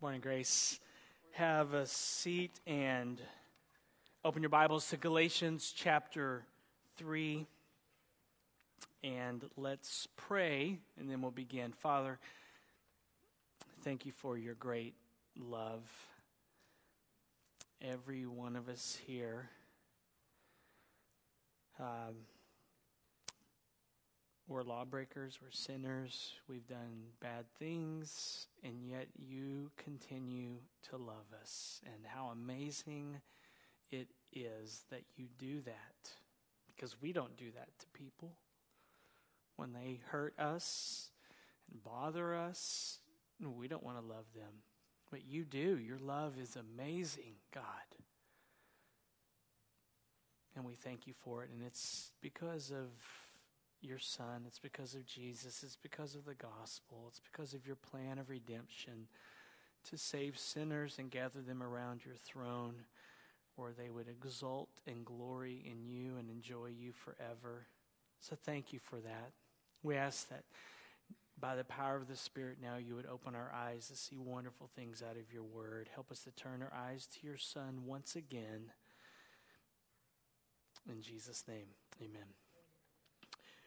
Good morning, Grace. Have a seat and open your Bibles to Galatians chapter 3. And let's pray, and then we'll begin. Father, thank you for your great love. Every one of us here, we're lawbreakers, we're sinners, we've done bad things, and yet you continue to love us. And how amazing it is that you do that, because we don't do that to people. When they hurt us and bother us, we don't want to love them. But you do. Your love is amazing, God. And we thank you for it, and it's because of your Son, it's because of Jesus, it's because of the gospel, it's because of your plan of redemption to save sinners and gather them around your throne, where they would exult and glory in you and enjoy you forever. So thank you for that. We ask that by the power of the Spirit now you would open our eyes to see wonderful things out of your word. Help us to turn our eyes to your Son once again. In Jesus' name, amen.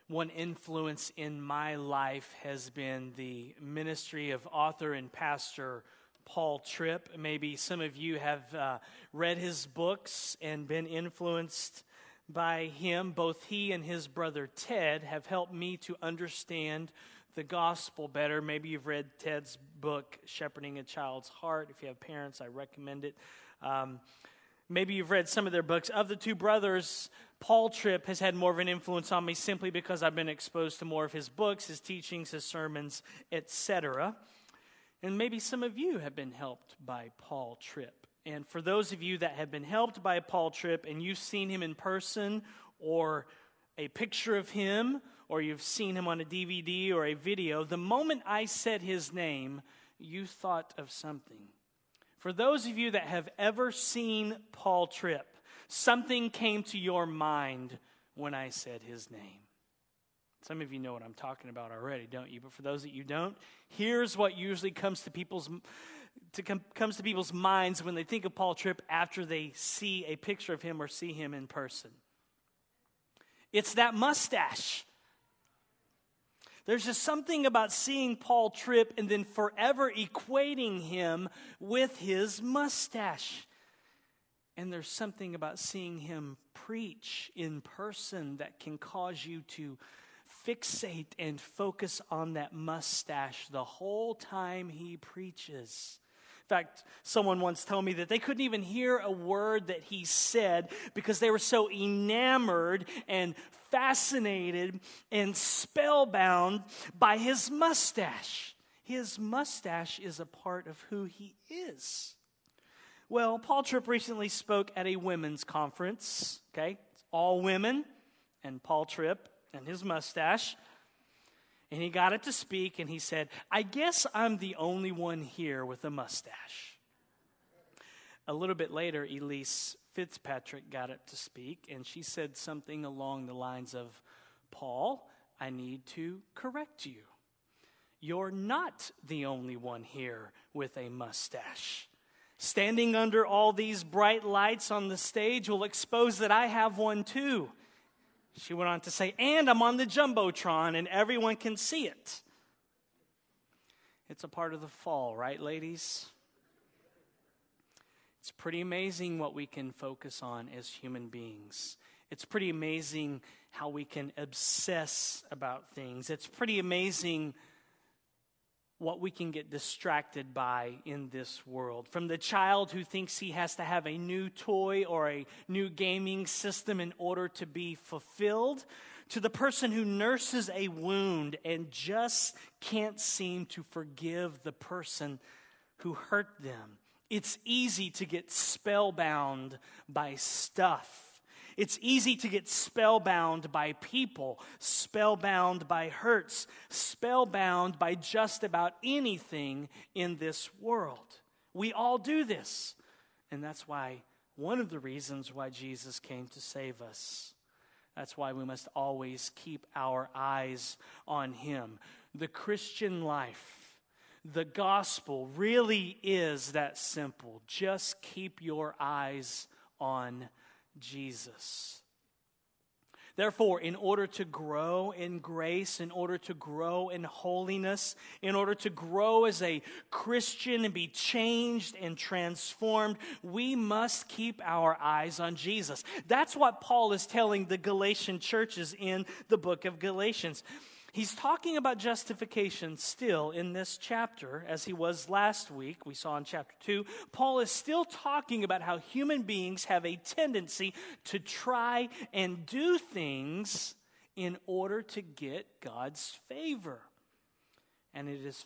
One influence in my life has been the ministry of author and pastor Paul Tripp. Maybe some of you have read his books and been influenced by him. Both he and his brother Ted have helped me to understand the gospel better. Maybe you've read Ted's book, Shepherding a Child's Heart. If you have parents, I recommend it. Maybe you've read some of their books. Of the two brothers, Paul Tripp has had more of an influence on me simply because I've been exposed to more of his books, his teachings, his sermons, etc. And maybe some of you have been helped by Paul Tripp. And for those of you that have been helped by Paul Tripp and you've seen him in person or a picture of him or you've seen him on a DVD or a video, the moment I said his name, you thought of something. For those of you that have ever seen Paul Tripp, something came to your mind when I said his name. Some of you know what I'm talking about already, don't you? But for those that you don't, here's what usually comes to people's minds when they think of Paul Tripp after they see a picture of him or see him in person. It's that mustache. There's just something about seeing Paul Tripp and then forever equating him with his mustache. And there's something about seeing him preach in person that can cause you to fixate and focus on that mustache the whole time he preaches. In fact, someone once told me that they couldn't even hear a word that he said because they were so enamored and fascinated and spellbound by his mustache. His mustache is a part of who he is. Well, Paul Tripp recently spoke at a women's conference, okay? It's all women and Paul Tripp and his mustache. And he got up to speak, and he said, "I guess I'm the only one here with a mustache." A little bit later, Elise Fitzpatrick got up to speak, and she said something along the lines of, "Paul, I need to correct you. You're not the only one here with a mustache. Standing under all these bright lights on the stage will expose that I have one too." She went on to say, "And I'm on the Jumbotron and everyone can see it." It's a part of the fall, right, ladies? It's pretty amazing what we can focus on as human beings. It's pretty amazing how we can obsess about things. It's pretty amazing what we can get distracted by in this world. From the child who thinks he has to have a new toy or a new gaming system in order to be fulfilled, to the person who nurses a wound and just can't seem to forgive the person who hurt them. It's easy to get spellbound by stuff. It's easy to get spellbound by people, spellbound by hurts, spellbound by just about anything in this world. We all do this. And that's why, one of the reasons why Jesus came to save us. That's why we must always keep our eyes on him. The Christian life, The gospel really is that simple. Just keep your eyes on Jesus. Therefore, in order to grow in grace, in order to grow in holiness, in order to grow as a Christian and be changed and transformed, we must keep our eyes on Jesus. That's what Paul is telling the Galatian churches in the book of Galatians. He's talking about justification still in this chapter, as he was last week. We saw in chapter 2, Paul is still talking about how human beings have a tendency to try and do things in order to get God's favor. And it is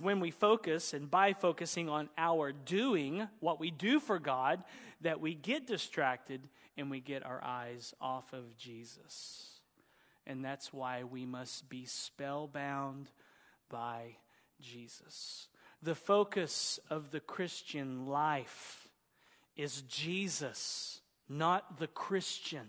when we focus, and by focusing on our doing, what we do for God, that we get distracted and we get our eyes off of Jesus. And that's why we must be spellbound by Jesus. The focus of the Christian life is Jesus, not the Christian.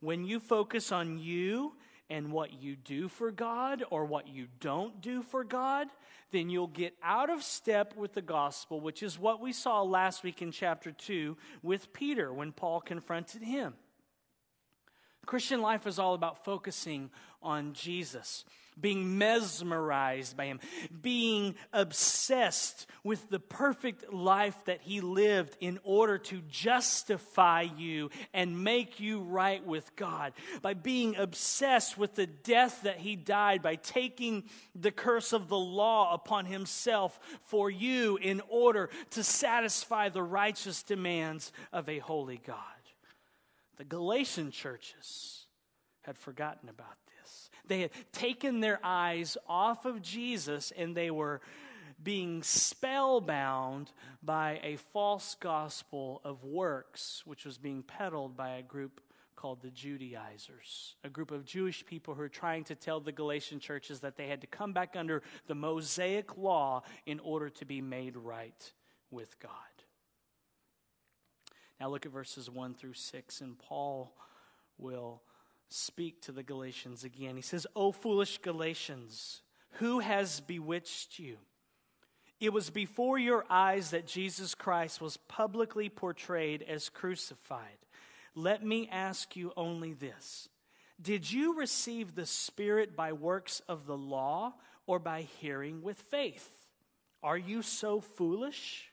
When you focus on you and what you do for God or what you don't do for God, then you'll get out of step with the gospel, which is what we saw last week in chapter 2 with Peter when Paul confronted him. Christian life is all about focusing on Jesus, being mesmerized by him, being obsessed with the perfect life that he lived in order to justify you and make you right with God, by being obsessed with the death that he died, by taking the curse of the law upon himself for you in order to satisfy the righteous demands of a holy God. The Galatian churches had forgotten about this. They had taken their eyes off of Jesus and they were being spellbound by a false gospel of works, which was being peddled by a group called the Judaizers, a group of Jewish people who are trying to tell the Galatian churches that they had to come back under the Mosaic law in order to be made right with God. Now look at verses 1 through 6, and Paul will speak to the Galatians again. He says, "O foolish Galatians, who has bewitched you? It was before your eyes that Jesus Christ was publicly portrayed as crucified. Let me ask you only this. Did you receive the Spirit by works of the law or by hearing with faith? Are you so foolish?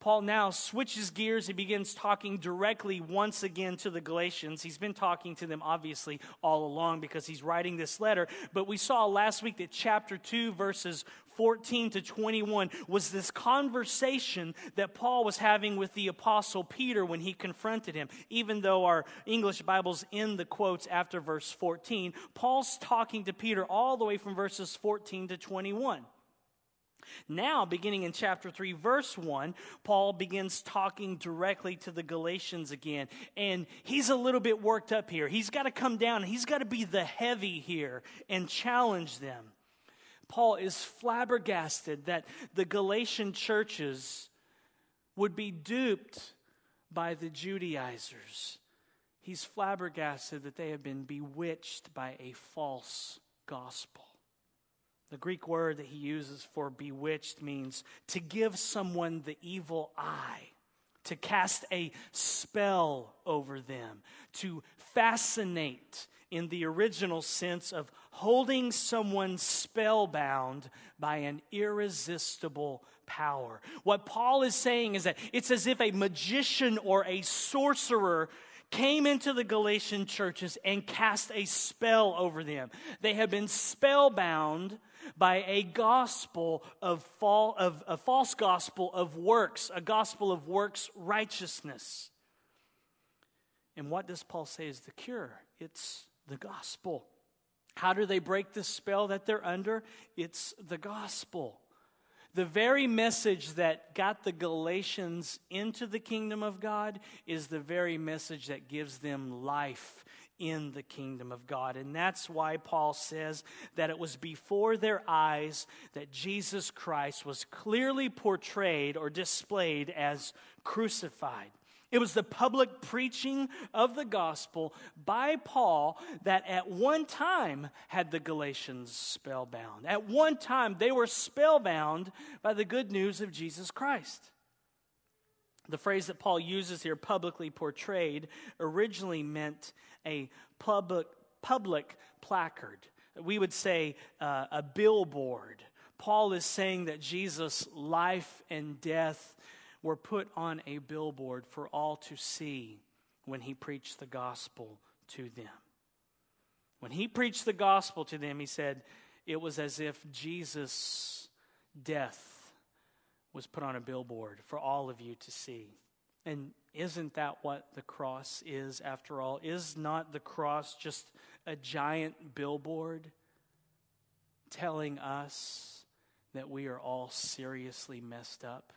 Paul now switches gears. He begins talking directly once again to the Galatians. He's been talking to them, obviously, all along because he's writing this letter. But we saw last week that chapter 2, verses 14 to 21 was this conversation that Paul was having with the apostle Peter when he confronted him. Even though our English Bibles end the quotes after verse 14, Paul's talking to Peter all the way from verses 14 to 21. Now, beginning in chapter 3, verse 1, Paul begins talking directly to the Galatians again. And he's a little bit worked up here. He's got to come down. He's got to be the heavy here and challenge them. Paul is flabbergasted that the Galatian churches would be duped by the Judaizers. He's flabbergasted that they have been bewitched by a false gospel. The Greek word that he uses for bewitched means to give someone the evil eye, to cast a spell over them, to fascinate in the original sense of holding someone spellbound by an irresistible power. What Paul is saying is that it's as if a magician or a sorcerer came into the Galatian churches and cast a spell over them. They have been spellbound by a gospel of false gospel of works, a gospel of works righteousness. And what does Paul say is the cure? It's the gospel. How do they break the spell that they're under? It's the gospel. The very message that got the Galatians into the kingdom of God is the very message that gives them life in the kingdom of God. And that's why Paul says that it was before their eyes that Jesus Christ was clearly portrayed or displayed as crucified. It was the public preaching of the gospel by Paul that at one time had the Galatians spellbound. At one time, they were spellbound by the good news of Jesus Christ. The phrase that Paul uses here, publicly portrayed, originally meant a public placard. We would say a billboard. Paul is saying that Jesus' life and death were put on a billboard for all to see when he preached the gospel to them. When he preached the gospel to them, he said it was as if Jesus' death was put on a billboard for all of you to see. And isn't that what the cross is, after all? Is not the cross just a giant billboard telling us that we are all seriously messed up?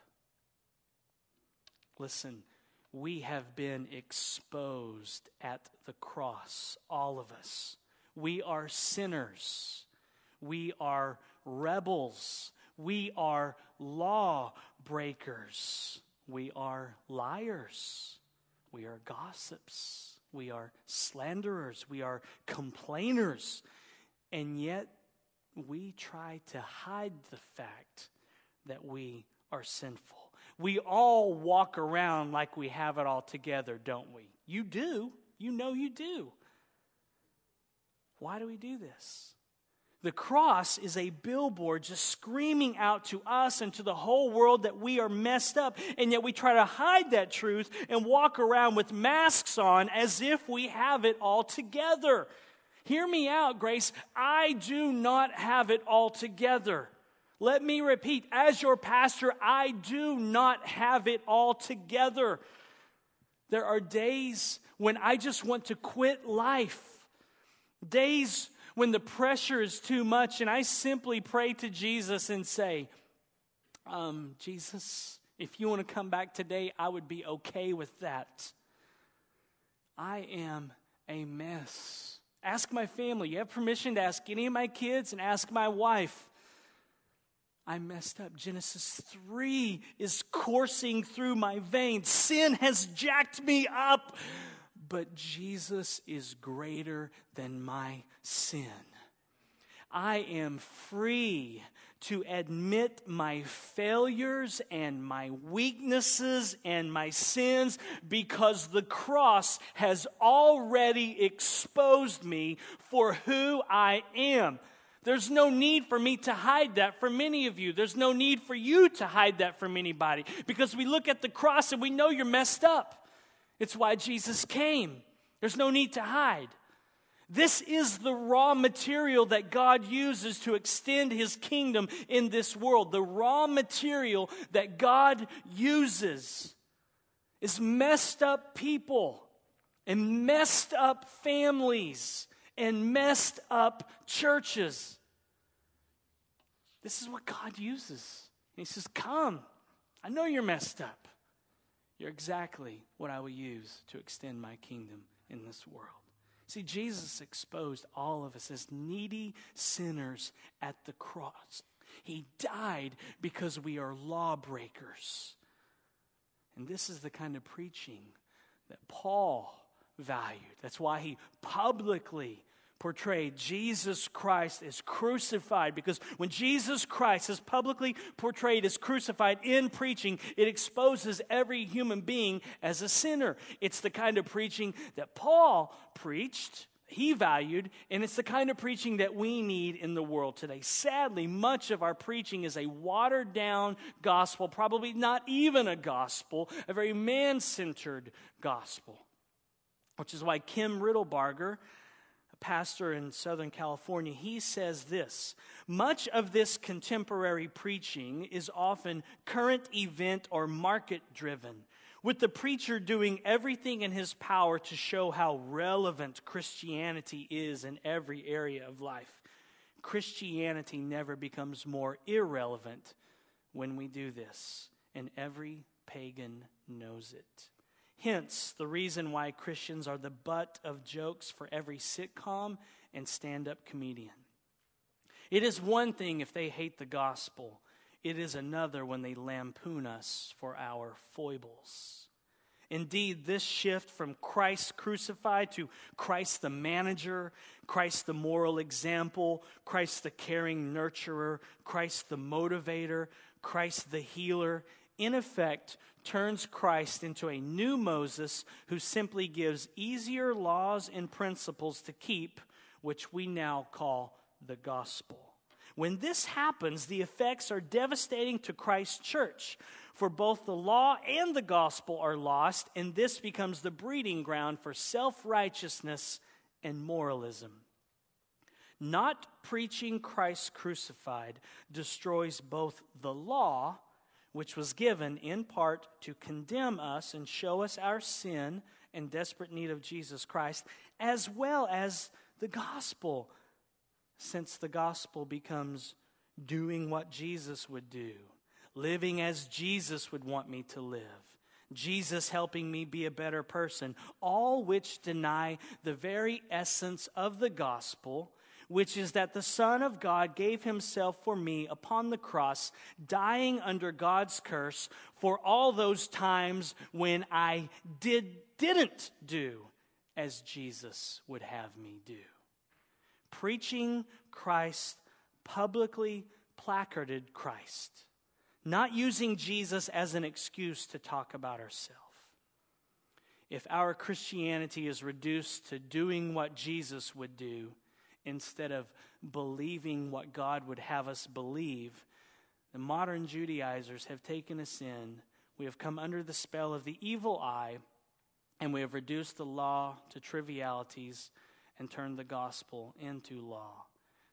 Listen, we have been exposed at the cross, all of us. We are sinners. We are rebels. We are law breakers. We are liars. We are gossips. We are slanderers. We are complainers. And yet, we try to hide the fact that we are sinful. We all walk around like we have it all together, don't we? You do. You know you do. Why do we do this? The cross is a billboard just screaming out to us and to the whole world that we are messed up, and yet we try to hide that truth and walk around with masks on as if we have it all together. Hear me out, Grace. I do not have it all together. Let me repeat, as your pastor, I do not have it all together. There are days when I just want to quit life. Days when the pressure is too much and I simply pray to Jesus and say, Jesus, if you want to come back today, I would be okay with that. I am a mess. Ask my family. You have permission to ask any of my kids and ask my wife. I messed up. Genesis 3 is coursing through my veins. Sin has jacked me up. But Jesus is greater than my sin. I am free to admit my failures and my weaknesses and my sins because the cross has already exposed me for who I am. There's no need for me to hide that from any of you. There's no need for you to hide that from anybody because we look at the cross and we know you're messed up. It's why Jesus came. There's no need to hide. This is the raw material that God uses to extend His kingdom in this world. The raw material that God uses is messed up people and messed up families and messed up churches. This is what God uses. And He says, come, I know you're messed up. You're exactly what I will use to extend my kingdom in this world. See, Jesus exposed all of us as needy sinners at the cross. He died because we are lawbreakers. And this is the kind of preaching that Paul valued. That's why he publicly portrayed Jesus Christ as crucified, because when Jesus Christ is publicly portrayed as crucified in preaching, it exposes every human being as a sinner. It's the kind of preaching that Paul preached, he valued, and it's the kind of preaching that we need in the world today. Sadly, much of our preaching is a watered-down gospel, probably not even a gospel, a very man-centered gospel. Which is why Kim Riddlebarger, a pastor in Southern California, he says this: much of this contemporary preaching is often current event or market driven, with the preacher doing everything in his power to show how relevant Christianity is in every area of life. Christianity never becomes more irrelevant when we do this, and every pagan knows it. Hence, the reason why Christians are the butt of jokes for every sitcom and stand-up comedian. It is one thing if they hate the gospel. It is another when they lampoon us for our foibles. Indeed, this shift from Christ crucified to Christ the manager, Christ the moral example, Christ the caring nurturer, Christ the motivator, Christ the healer, in effect, turns Christ into a new Moses who simply gives easier laws and principles to keep, which we now call the gospel. When this happens, the effects are devastating to Christ's church, for both the law and the gospel are lost, and this becomes the breeding ground for self-righteousness and moralism. Not preaching Christ crucified destroys both the law, which was given in part to condemn us and show us our sin and desperate need of Jesus Christ, as well as the gospel, since the gospel becomes doing what Jesus would do, living as Jesus would want me to live, Jesus helping me be a better person, all which deny the very essence of the gospel, which is that the Son of God gave himself for me upon the cross, dying under God's curse for all those times when I didn't do as Jesus would have me do. Preaching Christ, publicly placarded Christ, not using Jesus as an excuse to talk about ourselves. If our Christianity is reduced to doing what Jesus would do, instead of believing what God would have us believe, the modern Judaizers have taken us in. We have come under the spell of the evil eye, and we have reduced the law to trivialities and turned the gospel into law.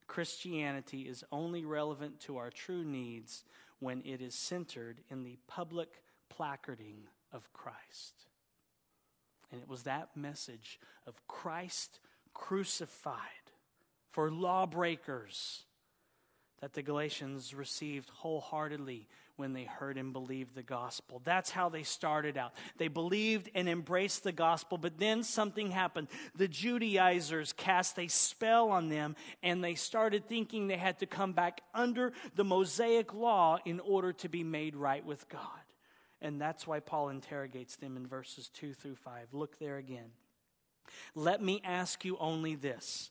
Christianity is only relevant to our true needs when it is centered in the public placarding of Christ. And it was that message of Christ crucified for lawbreakers that the Galatians received wholeheartedly when they heard and believed the gospel. That's how they started out. They believed and embraced the gospel, but then something happened. The Judaizers cast a spell on them, and they started thinking they had to come back under the Mosaic law in order to be made right with God. And that's why Paul interrogates them in verses 2 through 5. Look there again. Let me ask you only this.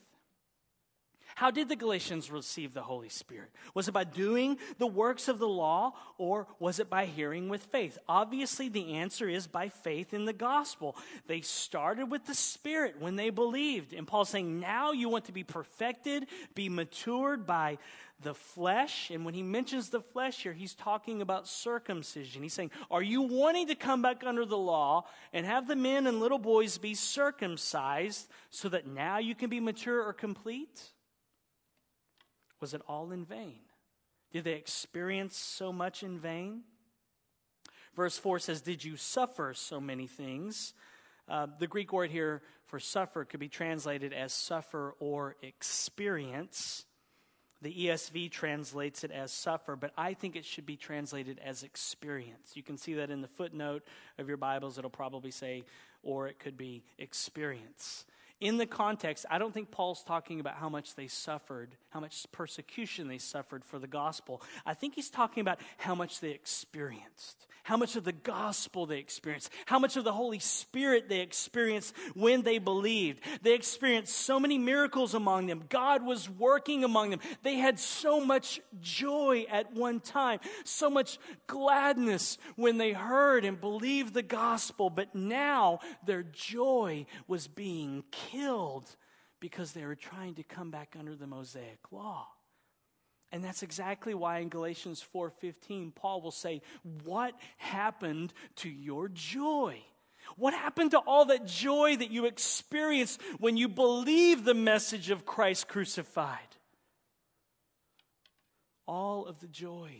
How did the Galatians receive the Holy Spirit? Was it by doing the works of the law, or was it by hearing with faith? Obviously, the answer is by faith in the gospel. They started with the Spirit when they believed. And Paul's saying, now you want to be perfected, be matured by the flesh. And when he mentions the flesh here, he's talking about circumcision. He's saying, are you wanting to come back under the law and have the men and little boys be circumcised so that now you can be mature or complete? Was it all in vain? Did they experience so much in vain? Verse 4 says, did you suffer so many things? The Greek word here for suffer could be translated as suffer or experience. The ESV translates it as suffer, but I think it should be translated as experience. You can see that in the footnote of your Bibles. It'll probably say, or it could be experience. In the context, I don't think Paul's talking about how much they suffered, how much persecution they suffered for the gospel. I think he's talking about how much they experienced, how much of the gospel they experienced, how much of the Holy Spirit they experienced when they believed. They experienced so many miracles among them. God was working among them. They had so much joy at one time, so much gladness when they heard and believed the gospel, but now their joy was being killed because they were trying to come back under the Mosaic law. And that's exactly why in Galatians 4:15, Paul will say, what happened to your joy? What happened to all that joy that you experienced when you believed the message of Christ crucified? All of the joy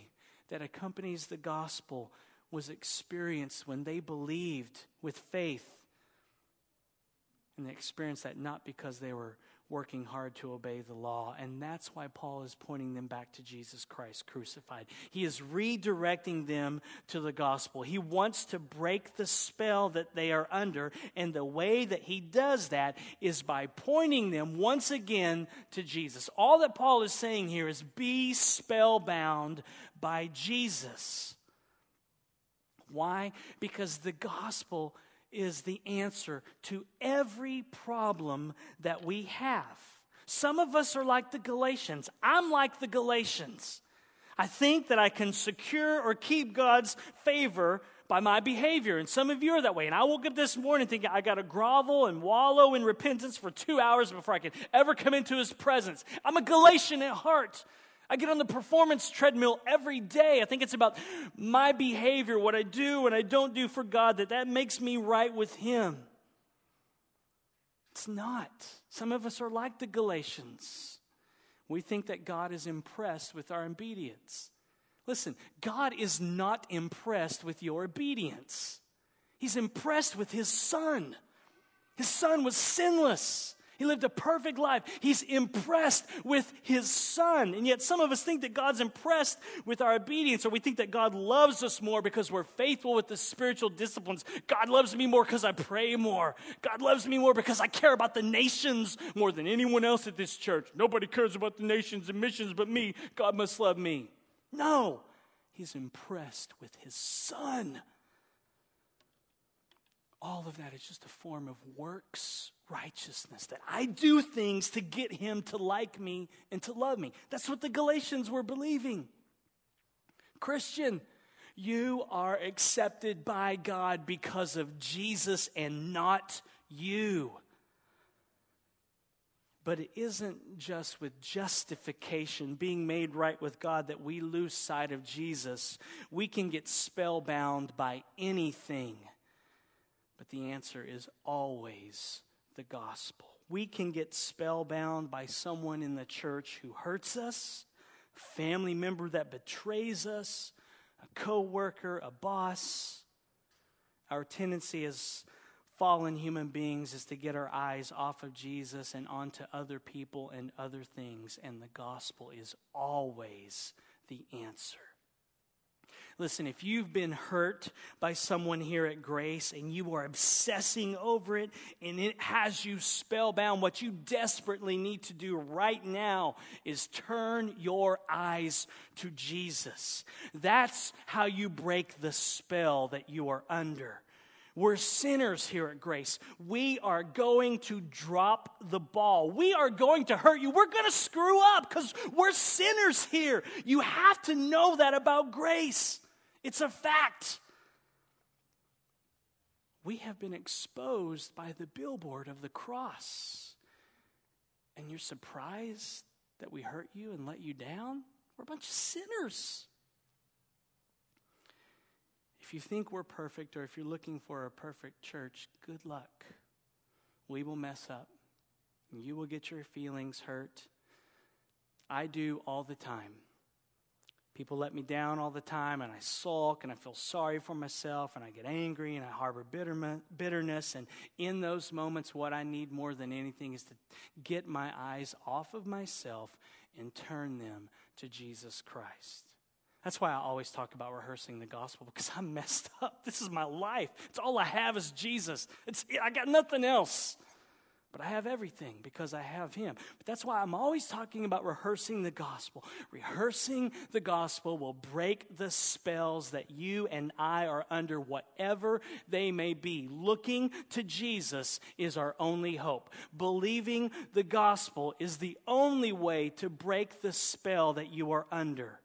that accompanies the gospel was experienced when they believed with faith. And they experienced that not because they were working hard to obey the law. And that's why Paul is pointing them back to Jesus Christ crucified. He is redirecting them to the gospel. He wants to break the spell that they are under. And the way that he does that is by pointing them once again to Jesus. All that Paul is saying here is be spellbound by Jesus. Why? Because the gospel is the answer to every problem that we have. Some of us are like the Galatians. I'm like the Galatians. I think that I can secure or keep God's favor by my behavior. And some of you are that way. And I woke up this morning thinking I got to grovel and wallow in repentance for 2 hours before I can ever come into his presence. I'm a Galatian at heart. I get on the performance treadmill every day. I think it's about my behavior, what I do and I don't do for God, that makes me right with him. It's not. Some of us are like the Galatians. We think that God is impressed with our obedience. Listen, God is not impressed with your obedience. He's impressed with his son. His son was sinless. He lived a perfect life. He's impressed with his son. And yet some of us think that God's impressed with our obedience, or we think that God loves us more because we're faithful with the spiritual disciplines. God loves me more because I pray more. God loves me more because I care about the nations more than anyone else at this church. Nobody cares about the nations and missions but me. God must love me. No, he's impressed with his son. All of that is just a form of works righteousness, that I do things to get him to like me and to love me. That's what the Galatians were believing. Christian, you are accepted by God because of Jesus and not you. But it isn't just with justification, being made right with God, that we lose sight of Jesus. We can get spellbound by anything. But the answer is always the gospel. We can get spellbound by someone in the church who hurts us, a family member that betrays us, a coworker, a boss. Our tendency as fallen human beings is to get our eyes off of Jesus and onto other people and other things, and the gospel is always the answer. Listen, if you've been hurt by someone here at Grace and you are obsessing over it and it has you spellbound, what you desperately need to do right now is turn your eyes to Jesus. That's how you break the spell that you are under. We're sinners here at Grace. We are going to drop the ball. We are going to hurt you. We're going to screw up because we're sinners here. You have to know that about Grace. It's a fact. We have been exposed by the billboard of the cross. And you're surprised that we hurt you and let you down? We're a bunch of sinners. If you think we're perfect, or if you're looking for a perfect church, good luck. We will mess up. You will get your feelings hurt. I do all the time. People let me down all the time, and I sulk, and I feel sorry for myself, and I get angry, and I harbor bitterness. And in those moments, what I need more than anything is to get my eyes off of myself and turn them to Jesus Christ. That's why I always talk about rehearsing the gospel, because I'm messed up. This is my life. It's all I have is Jesus. I got nothing else, but I have everything because I have him. But that's why I'm always talking about rehearsing the gospel. Rehearsing the gospel will break the spells that you and I are under, whatever they may be. Looking to Jesus is our only hope. Believing the gospel is the only way to break the spell that you are under.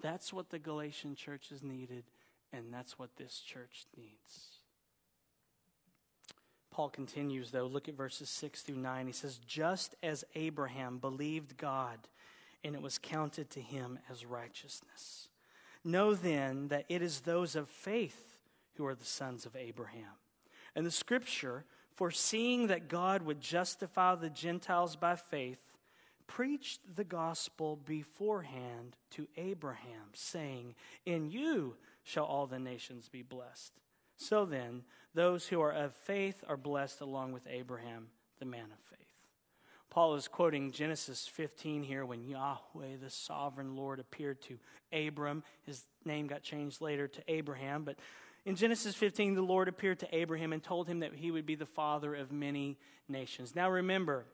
That's what the Galatian church has needed, and that's what this church needs. Paul continues, though. Look at verses 6 through 9. He says, just as Abraham believed God, and it was counted to him as righteousness. Know then that it is those of faith who are the sons of Abraham. And the scripture, foreseeing that God would justify the Gentiles by faith, preached the gospel beforehand to Abraham, saying, "In you shall all the nations be blessed." So then, those who are of faith are blessed along with Abraham, the man of faith. Paul is quoting Genesis 15 here when Yahweh, the sovereign Lord, appeared to Abram. His name got changed later to Abraham. But in Genesis 15, the Lord appeared to Abraham and told him that he would be the father of many nations. Now remember,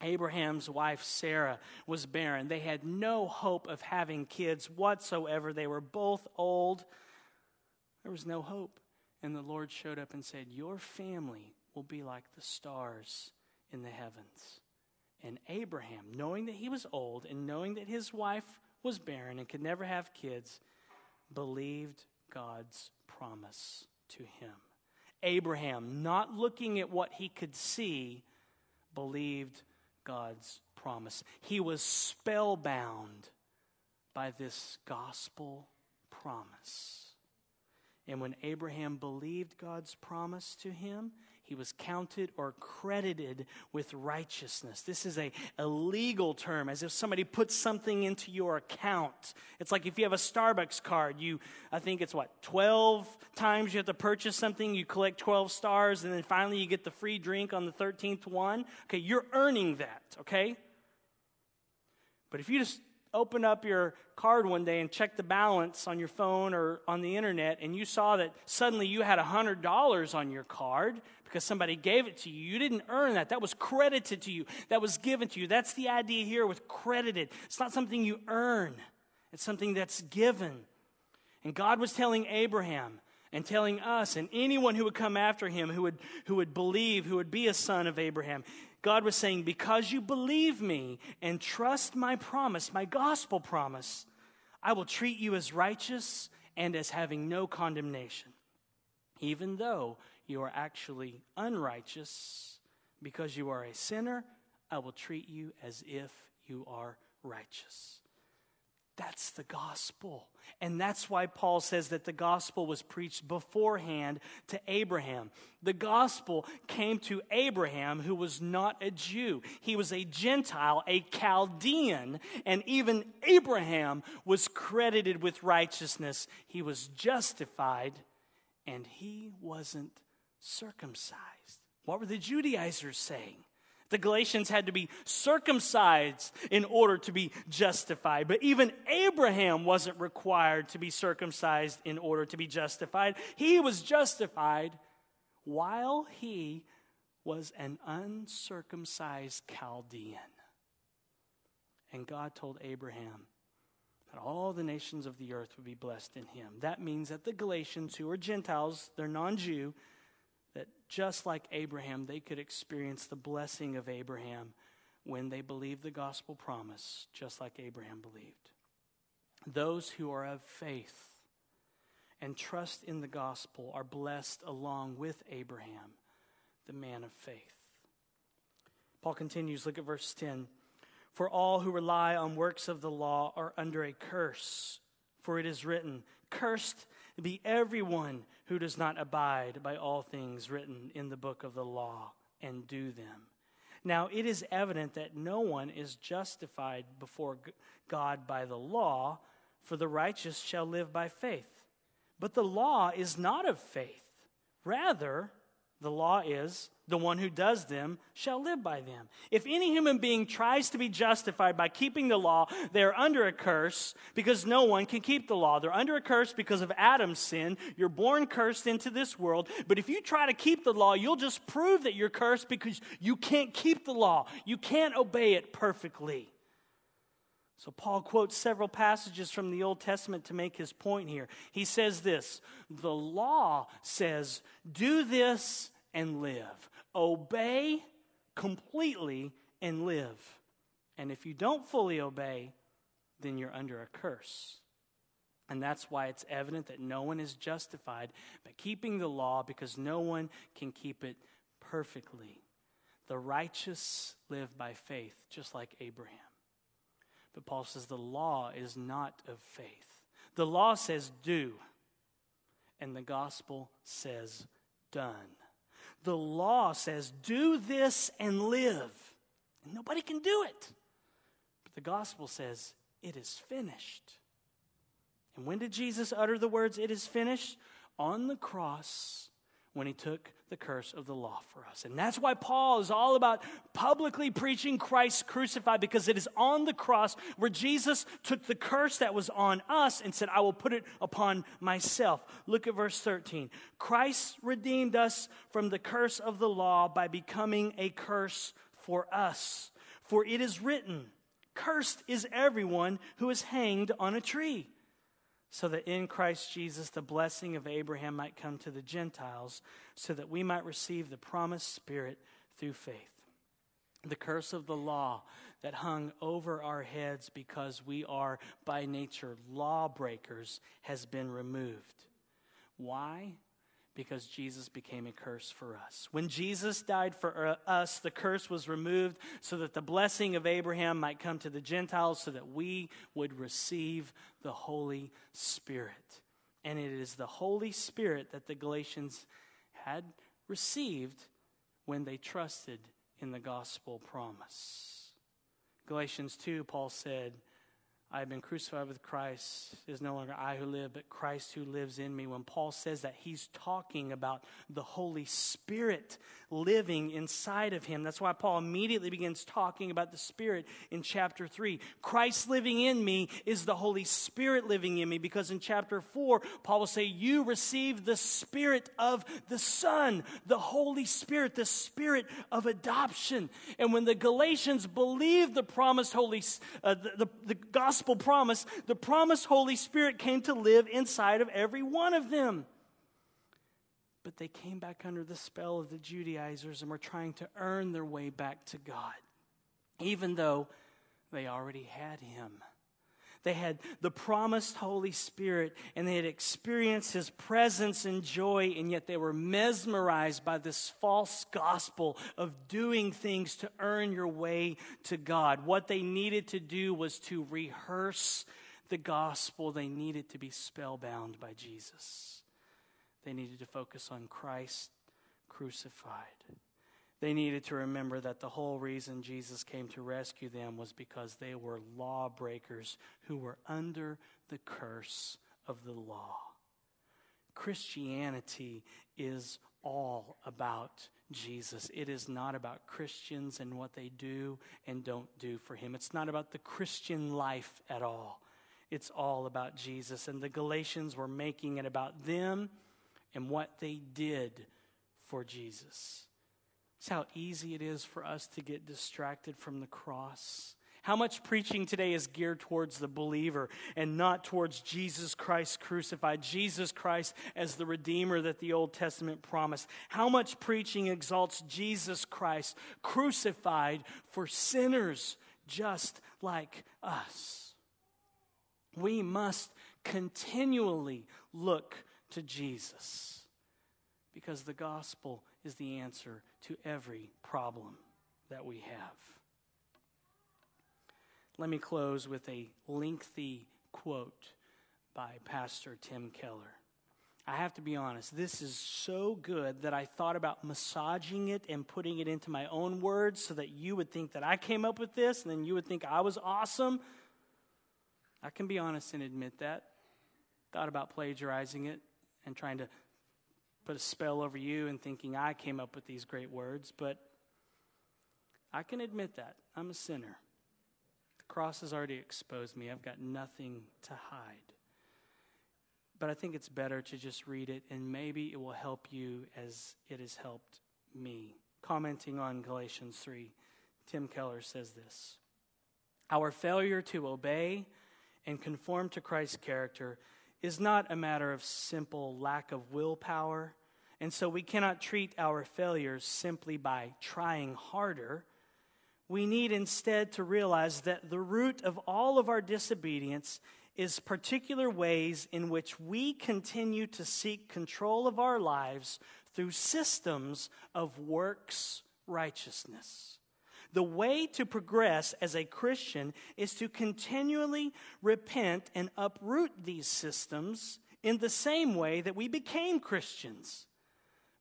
Abraham's wife Sarah was barren. They had no hope of having kids whatsoever. They were both old. There was no hope. And the Lord showed up and said, "Your family will be like the stars in the heavens." And Abraham, knowing that he was old and knowing that his wife was barren and could never have kids, believed God's promise to him. Abraham, not looking at what he could see, believed God's promise. He was spellbound by this gospel promise. And when Abraham believed God's promise to him, he was counted or credited with righteousness. This is a legal term, as if somebody puts something into your account. It's like if you have a Starbucks card, I think it's 12 times you have to purchase something, you collect 12 stars, and then finally you get the free drink on the 13th one. Okay, you're earning that, okay? But if you just open up your card one day and check the balance on your phone or on the internet, and you saw that suddenly you had $100 on your card because somebody gave it to you. You didn't earn that. That was credited to you. That was given to you. That's the idea here with credited. It's not something you earn. It's something that's given. And God was telling Abraham and telling us and anyone who would come after him, who would believe, who would be a son of Abraham, God was saying, because you believe me and trust my promise, my gospel promise, I will treat you as righteous and as having no condemnation, even though you are actually unrighteous. Because you are a sinner, I will treat you as if you are righteous. That's the gospel. And that's why Paul says that the gospel was preached beforehand to Abraham. The gospel came to Abraham, who was not a Jew. He was a Gentile, a Chaldean, and even Abraham was credited with righteousness. He was justified, and he wasn't circumcised. What were the Judaizers saying? The Galatians had to be circumcised in order to be justified. But even Abraham wasn't required to be circumcised in order to be justified. He was justified while he was an uncircumcised Chaldean. And God told Abraham that all the nations of the earth would be blessed in him. That means that the Galatians, who are Gentiles, they're non-Jew, that just like Abraham, they could experience the blessing of Abraham when they believed the gospel promise, just like Abraham believed. Those who are of faith and trust in the gospel are blessed along with Abraham, the man of faith. Paul continues, look at verse 10. For all who rely on works of the law are under a curse, for it is written, "Cursed be everyone who does not abide by all things written in the book of the law and do them." Now it is evident that no one is justified before God by the law, for the righteous shall live by faith. But the law is not of faith. Rather, the law is, "The one who does them shall live by them." If any human being tries to be justified by keeping the law, they're under a curse because no one can keep the law. They're under a curse because of Adam's sin. You're born cursed into this world. But if you try to keep the law, you'll just prove that you're cursed because you can't keep the law. You can't obey it perfectly. So Paul quotes several passages from the Old Testament to make his point here. He says this, "The law says, do this and live. Obey completely and live. And if you don't fully obey, then you're under a curse." And that's why it's evident that no one is justified by keeping the law, because no one can keep it perfectly. The righteous live by faith, just like Abraham. But Paul says the law is not of faith. The law says do, and the gospel says done. The law says, do this and live. And nobody can do it. But the gospel says, it is finished. And when did Jesus utter the words, it is finished? On the cross, when he took the curse of the law for us. And that's why Paul is all about publicly preaching Christ crucified, because it is on the cross where Jesus took the curse that was on us and said, I will put it upon myself. Look at verse 13. Christ redeemed us from the curse of the law by becoming a curse for us. For it is written, cursed is everyone who is hanged on a tree. So that in Christ Jesus the blessing of Abraham might come to the Gentiles, so that we might receive the promised Spirit through faith. The curse of the law that hung over our heads because we are by nature lawbreakers has been removed. Why? Because Jesus became a curse for us. When Jesus died for us, the curse was removed so that the blessing of Abraham might come to the Gentiles, so that we would receive the Holy Spirit. And it is the Holy Spirit that the Galatians had received when they trusted in the gospel promise. Galatians 2, Paul said, I have been crucified with Christ. It is no longer I who live, but Christ who lives in me. When Paul says that, he's talking about the Holy Spirit living inside of him. That's why Paul immediately begins talking about the Spirit in chapter 3. Christ living in me is the Holy Spirit living in me, because in chapter 4, Paul will say, you received the Spirit of the Son, the Holy Spirit, the Spirit of adoption. And when the Galatians believed the promised Holy, the gospel promise, the promised Holy Spirit came to live inside of every one of them. But they came back under the spell of the Judaizers and were trying to earn their way back to God, even though they already had him. They had the promised Holy Spirit, and they had experienced his presence and joy, and yet they were mesmerized by this false gospel of doing things to earn your way to God. What they needed to do was to rehearse the gospel. They needed to be spellbound by Jesus. They needed to focus on Christ crucified. They needed to remember that the whole reason Jesus came to rescue them was because they were lawbreakers who were under the curse of the law. Christianity is all about Jesus. It is not about Christians and what they do and don't do for him. It's not about the Christian life at all. It's all about Jesus. And the Galatians were making it about them and what they did for Jesus. It's how easy it is for us to get distracted from the cross. How much preaching today is geared towards the believer and not towards Jesus Christ crucified, Jesus Christ as the Redeemer that the Old Testament promised. How much preaching exalts Jesus Christ crucified for sinners just like us. We must continually look to Jesus, because the gospel is the answer to every problem that we have. Let me close with a lengthy quote by Pastor Tim Keller. I have to be honest, this is so good that I thought about massaging it and putting it into my own words so that you would think that I came up with this, and then you would think I was awesome. I can be honest and admit that. Thought about plagiarizing it and trying to put a spell over you and thinking I came up with these great words, but I can admit that. I'm a sinner. The cross has already exposed me. I've got nothing to hide. But I think it's better to just read it, and maybe it will help you as it has helped me. Commenting on Galatians 3, Tim Keller says this: our failure to obey and conform to Christ's character is not a matter of simple lack of willpower, and so we cannot treat our failures simply by trying harder. We need instead to realize that the root of all of our disobedience is particular ways in which we continue to seek control of our lives through systems of works righteousness. The way to progress as a Christian is to continually repent and uproot these systems in the same way that we became Christians,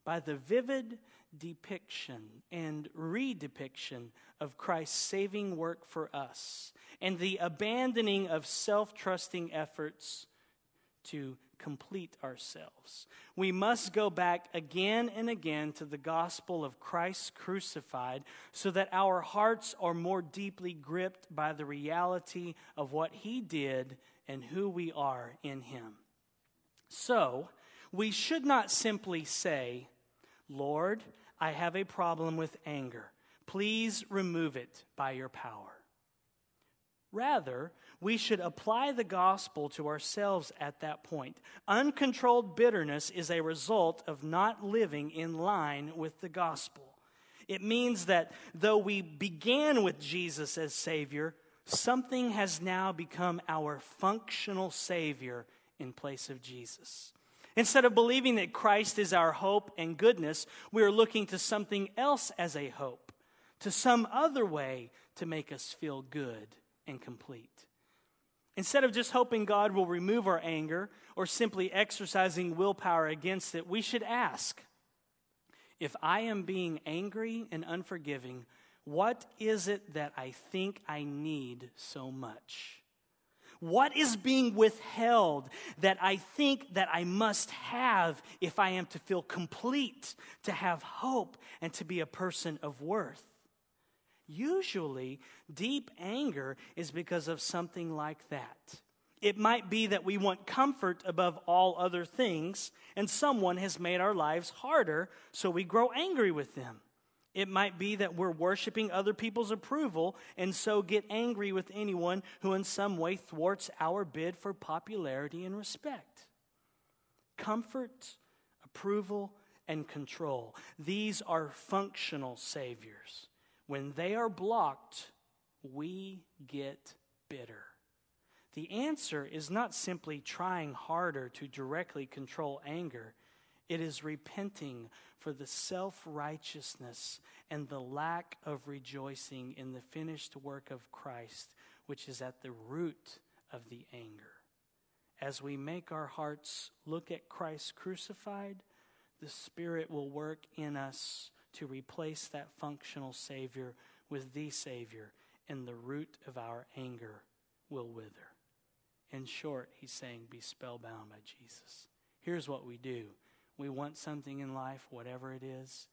by the vivid depiction and redepiction of Christ's saving work for us and the abandoning of self-trusting efforts to complete ourselves. We must go back again and again to the gospel of Christ crucified so that our hearts are more deeply gripped by the reality of what he did and who we are in him. So, we should not simply say, "Lord, I have a problem with anger. Please remove it by your power." Rather, we should apply the gospel to ourselves at that point. Uncontrolled bitterness is a result of not living in line with the gospel. It means that though we began with Jesus as Savior, something has now become our functional Savior in place of Jesus. Instead of believing that Christ is our hope and goodness, we are looking to something else as a hope, to some other way to make us feel good and complete. Instead of just hoping God will remove our anger or simply exercising willpower against it, we should ask, if I am being angry and unforgiving, what is it that I think I need so much? What is being withheld that I think that I must have if I am to feel complete, to have hope, and to be a person of worth? Usually, deep anger is because of something like that. It might be that we want comfort above all other things, and someone has made our lives harder, so we grow angry with them. It might be that we're worshiping other people's approval, and so get angry with anyone who in some way thwarts our bid for popularity and respect. Comfort, approval, and control. These are functional saviors. When they are blocked, we get bitter. The answer is not simply trying harder to directly control anger. It is repenting for the self-righteousness and the lack of rejoicing in the finished work of Christ, which is at the root of the anger. As we make our hearts look at Christ crucified, the Spirit will work in us to replace that functional Savior with the Savior, and the root of our anger will wither. In short, he's saying, be spellbound by Jesus. Here's what we do. We want something in life, whatever it is,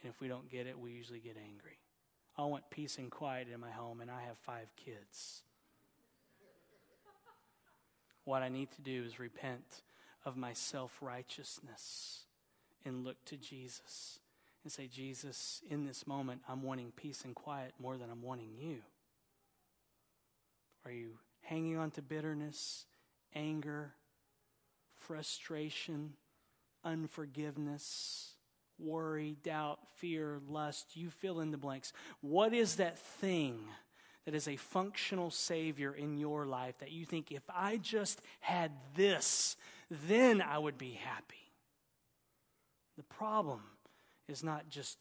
and if we don't get it, we usually get angry. I want peace and quiet in my home, and I have 5 kids. What I need to do is repent of my self-righteousness and look to Jesus. And say, Jesus, in this moment, I'm wanting peace and quiet more than I'm wanting you. Are you hanging on to bitterness, anger, frustration, unforgiveness, worry, doubt, fear, lust? You fill in the blanks. What is that thing that is a functional savior in your life that you think, if I just had this, then I would be happy? The problem is not just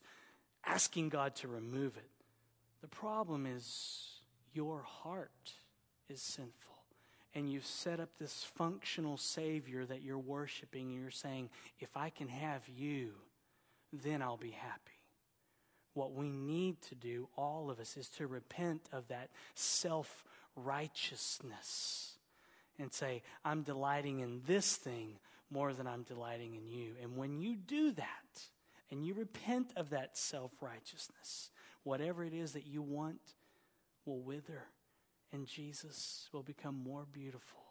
asking God to remove it. The problem is your heart is sinful. And you've set up this functional Savior that you're worshiping. And you're saying, if I can have you, then I'll be happy. What we need to do, all of us, is to repent of that self-righteousness. And say, I'm delighting in this thing more than I'm delighting in you. And when you do that, and you repent of that self-righteousness, whatever it is that you want will wither, and Jesus will become more beautiful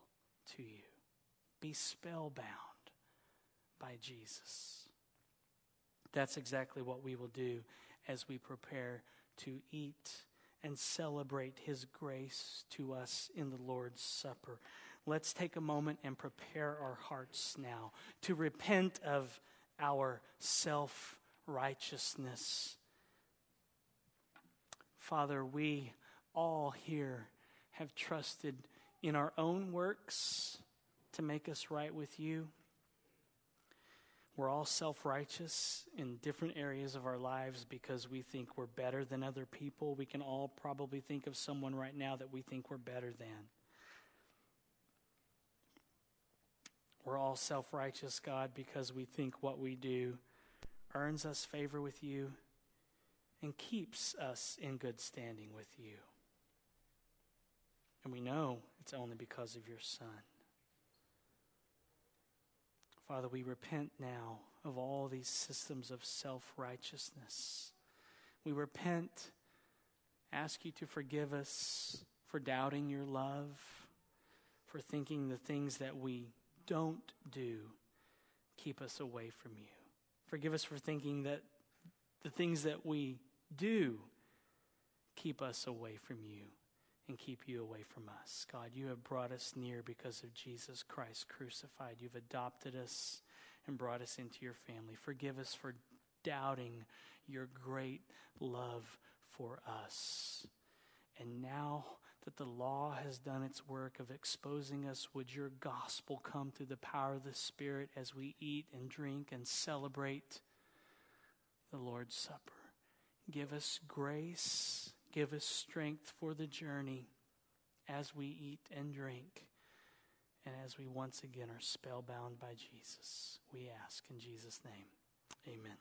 to you. Be spellbound by Jesus. That's exactly what we will do as we prepare to eat and celebrate his grace to us in the Lord's Supper. Let's take a moment and prepare our hearts now to repent of our self-righteousness. Father, we all here have trusted in our own works to make us right with you. We're all self-righteous in different areas of our lives because we think we're better than other people. We can all probably think of someone right now that we think we're better than. We're all self-righteous, God, because we think what we do earns us favor with you, and keeps us in good standing with you. And we know it's only because of your Son. Father, we repent now of all these systems of self-righteousness. We repent, ask you to forgive us for doubting your love, for thinking the things that we don't do keep us away from you. Forgive us for thinking that the things that we do keep us away from you and keep you away from us. God, you have brought us near because of Jesus Christ crucified. You've adopted us and brought us into your family. Forgive us for doubting your great love for us. And now that the law has done its work of exposing us, would your gospel come through the power of the Spirit as we eat and drink and celebrate the Lord's Supper. Give us grace, give us strength for the journey as we eat and drink, and as we once again are spellbound by Jesus. We ask in Jesus' name, amen.